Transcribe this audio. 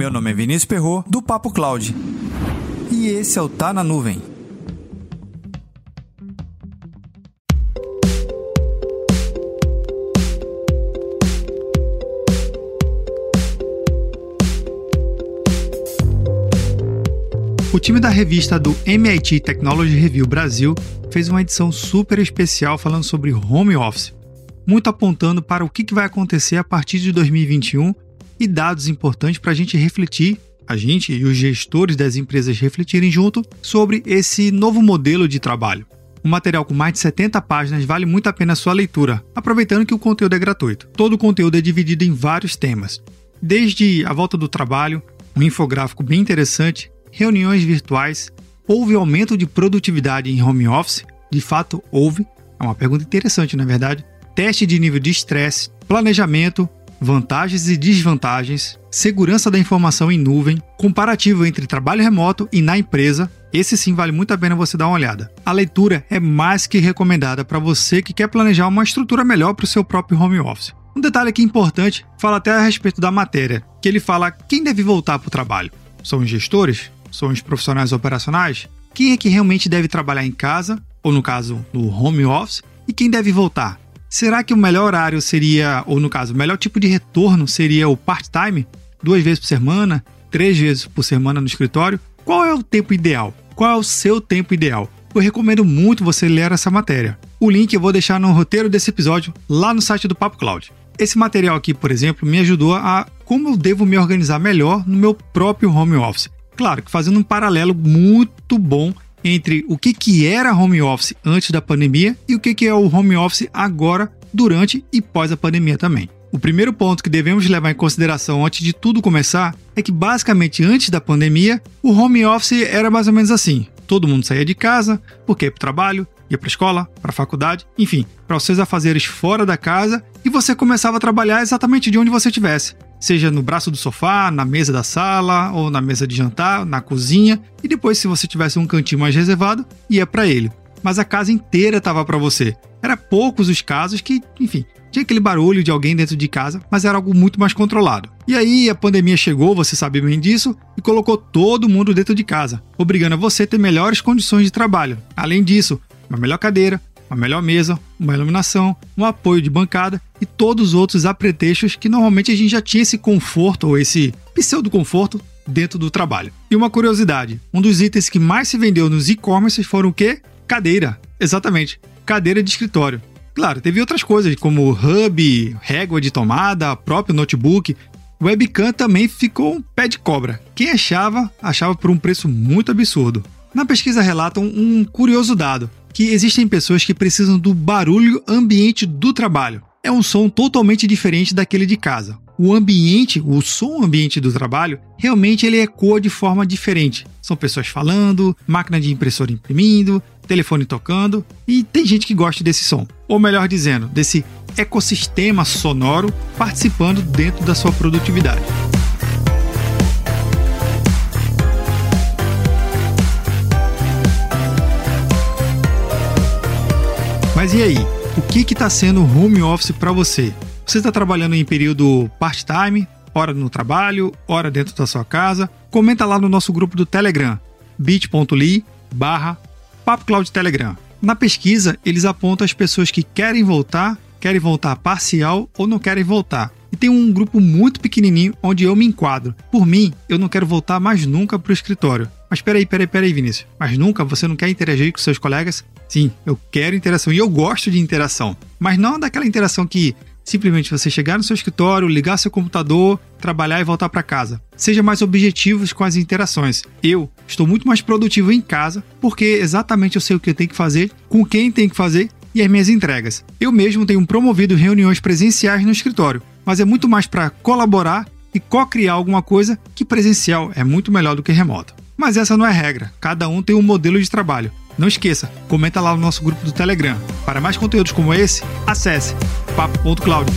Meu nome é Vinícius Perrot, do Papo Cloud. E esse é o Tá na Nuvem. O time da revista do MIT Technology Review Brasil fez uma edição super especial falando sobre home office, muito apontando para o que vai acontecer a partir de 2021 e dados importantes para a gente refletir, a gente e os gestores das empresas refletirem junto sobre esse novo modelo de trabalho. Um material com mais de 70 páginas vale muito a pena a sua leitura, aproveitando que o conteúdo é gratuito. Todo o conteúdo é dividido em vários temas, desde a volta do trabalho, um infográfico bem interessante, reuniões virtuais, houve aumento de produtividade em home office? De fato, houve. É uma pergunta interessante, na verdade. Teste de nível de estresse, planejamento, vantagens e desvantagens, segurança da informação em nuvem, comparativo entre trabalho remoto e na empresa. Esse sim vale muito a pena você dar uma olhada. A leitura é mais que recomendada para você que quer planejar uma estrutura melhor para o seu próprio home office. Um detalhe aqui importante, fala até a respeito da matéria, que ele fala quem deve voltar para o trabalho. São os gestores? São os profissionais operacionais? Quem é que realmente deve trabalhar em casa, ou no caso, no home office, e quem deve voltar? Será que o melhor horário seria, ou no caso, o melhor tipo de retorno seria o part-time? 2 vezes por semana? 3 vezes por semana no escritório? Qual é o tempo ideal? Qual é o seu tempo ideal? Eu recomendo muito você ler essa matéria. O link eu vou deixar no roteiro desse episódio, lá no site do Papo Cloud. Esse material aqui, por exemplo, me ajudou a como eu devo me organizar melhor no meu próprio home office. Claro que fazendo um paralelo muito bom entre o que era home office antes da pandemia e o que é o home office agora, durante e pós a pandemia também. O primeiro ponto que devemos levar em consideração antes de tudo começar é que basicamente antes da pandemia, o home office era mais ou menos assim. Todo mundo saía de casa, porque ia para o trabalho, ia para a escola, para a faculdade, enfim, para os seus afazeres fora da casa e você começava a trabalhar exatamente de onde você estivesse. Seja no braço do sofá, na mesa da sala, ou na mesa de jantar, na cozinha, e depois, se você tivesse um cantinho mais reservado, ia para ele. Mas a casa inteira estava para você. Era poucos os casos que, enfim, tinha aquele barulho de alguém dentro de casa, mas era algo muito mais controlado. E aí a pandemia chegou, você sabe bem disso, e colocou todo mundo dentro de casa, obrigando a você a ter melhores condições de trabalho. Além disso, uma melhor cadeira, uma melhor mesa, uma iluminação, um apoio de bancada e todos os outros apetrechos que normalmente a gente já tinha esse conforto ou esse pseudo-conforto dentro do trabalho. E uma curiosidade, um dos itens que mais se vendeu nos e-commerces foram o quê? Cadeira, exatamente, cadeira de escritório. Claro, teve outras coisas como hub, régua de tomada, próprio notebook. Webcam também ficou um pé de cobra. Quem achava por um preço muito absurdo. Na pesquisa relatam um curioso dado, que existem pessoas que precisam do barulho ambiente do trabalho. É um som totalmente diferente daquele de casa. O ambiente, o som ambiente do trabalho, realmente ele ecoa de forma diferente. São pessoas falando, máquina de impressora imprimindo, telefone tocando, e tem gente que gosta desse som. Ou melhor dizendo, desse ecossistema sonoro participando dentro da sua produtividade. Mas e aí? O que está sendo home office para você? Você está trabalhando em período part-time, hora no trabalho, hora dentro da sua casa? Comenta lá no nosso grupo do Telegram, bit.ly/papocloudtelegram. Na pesquisa, eles apontam as pessoas que querem voltar parcial ou não querem voltar. E tem um grupo muito pequenininho onde eu me enquadro. Por mim, eu não quero voltar mais nunca para o escritório. Mas peraí, Vinícius. Mas nunca? Você não quer interagir com seus colegas? Sim, eu quero interação e eu gosto de interação. Mas não daquela interação que simplesmente você chegar no seu escritório, ligar seu computador, trabalhar e voltar para casa. Seja mais objetivos com as interações. Eu estou muito mais produtivo em casa porque exatamente eu sei o que eu tenho que fazer, com quem tem que fazer e as minhas entregas. Eu mesmo tenho promovido reuniões presenciais no escritório, mas é muito mais para colaborar e co-criar alguma coisa que presencial é muito melhor do que remoto. Mas essa não é regra, cada um tem um modelo de trabalho. Não esqueça, comenta lá no nosso grupo do Telegram. Para mais conteúdos como esse, acesse papo.cloud.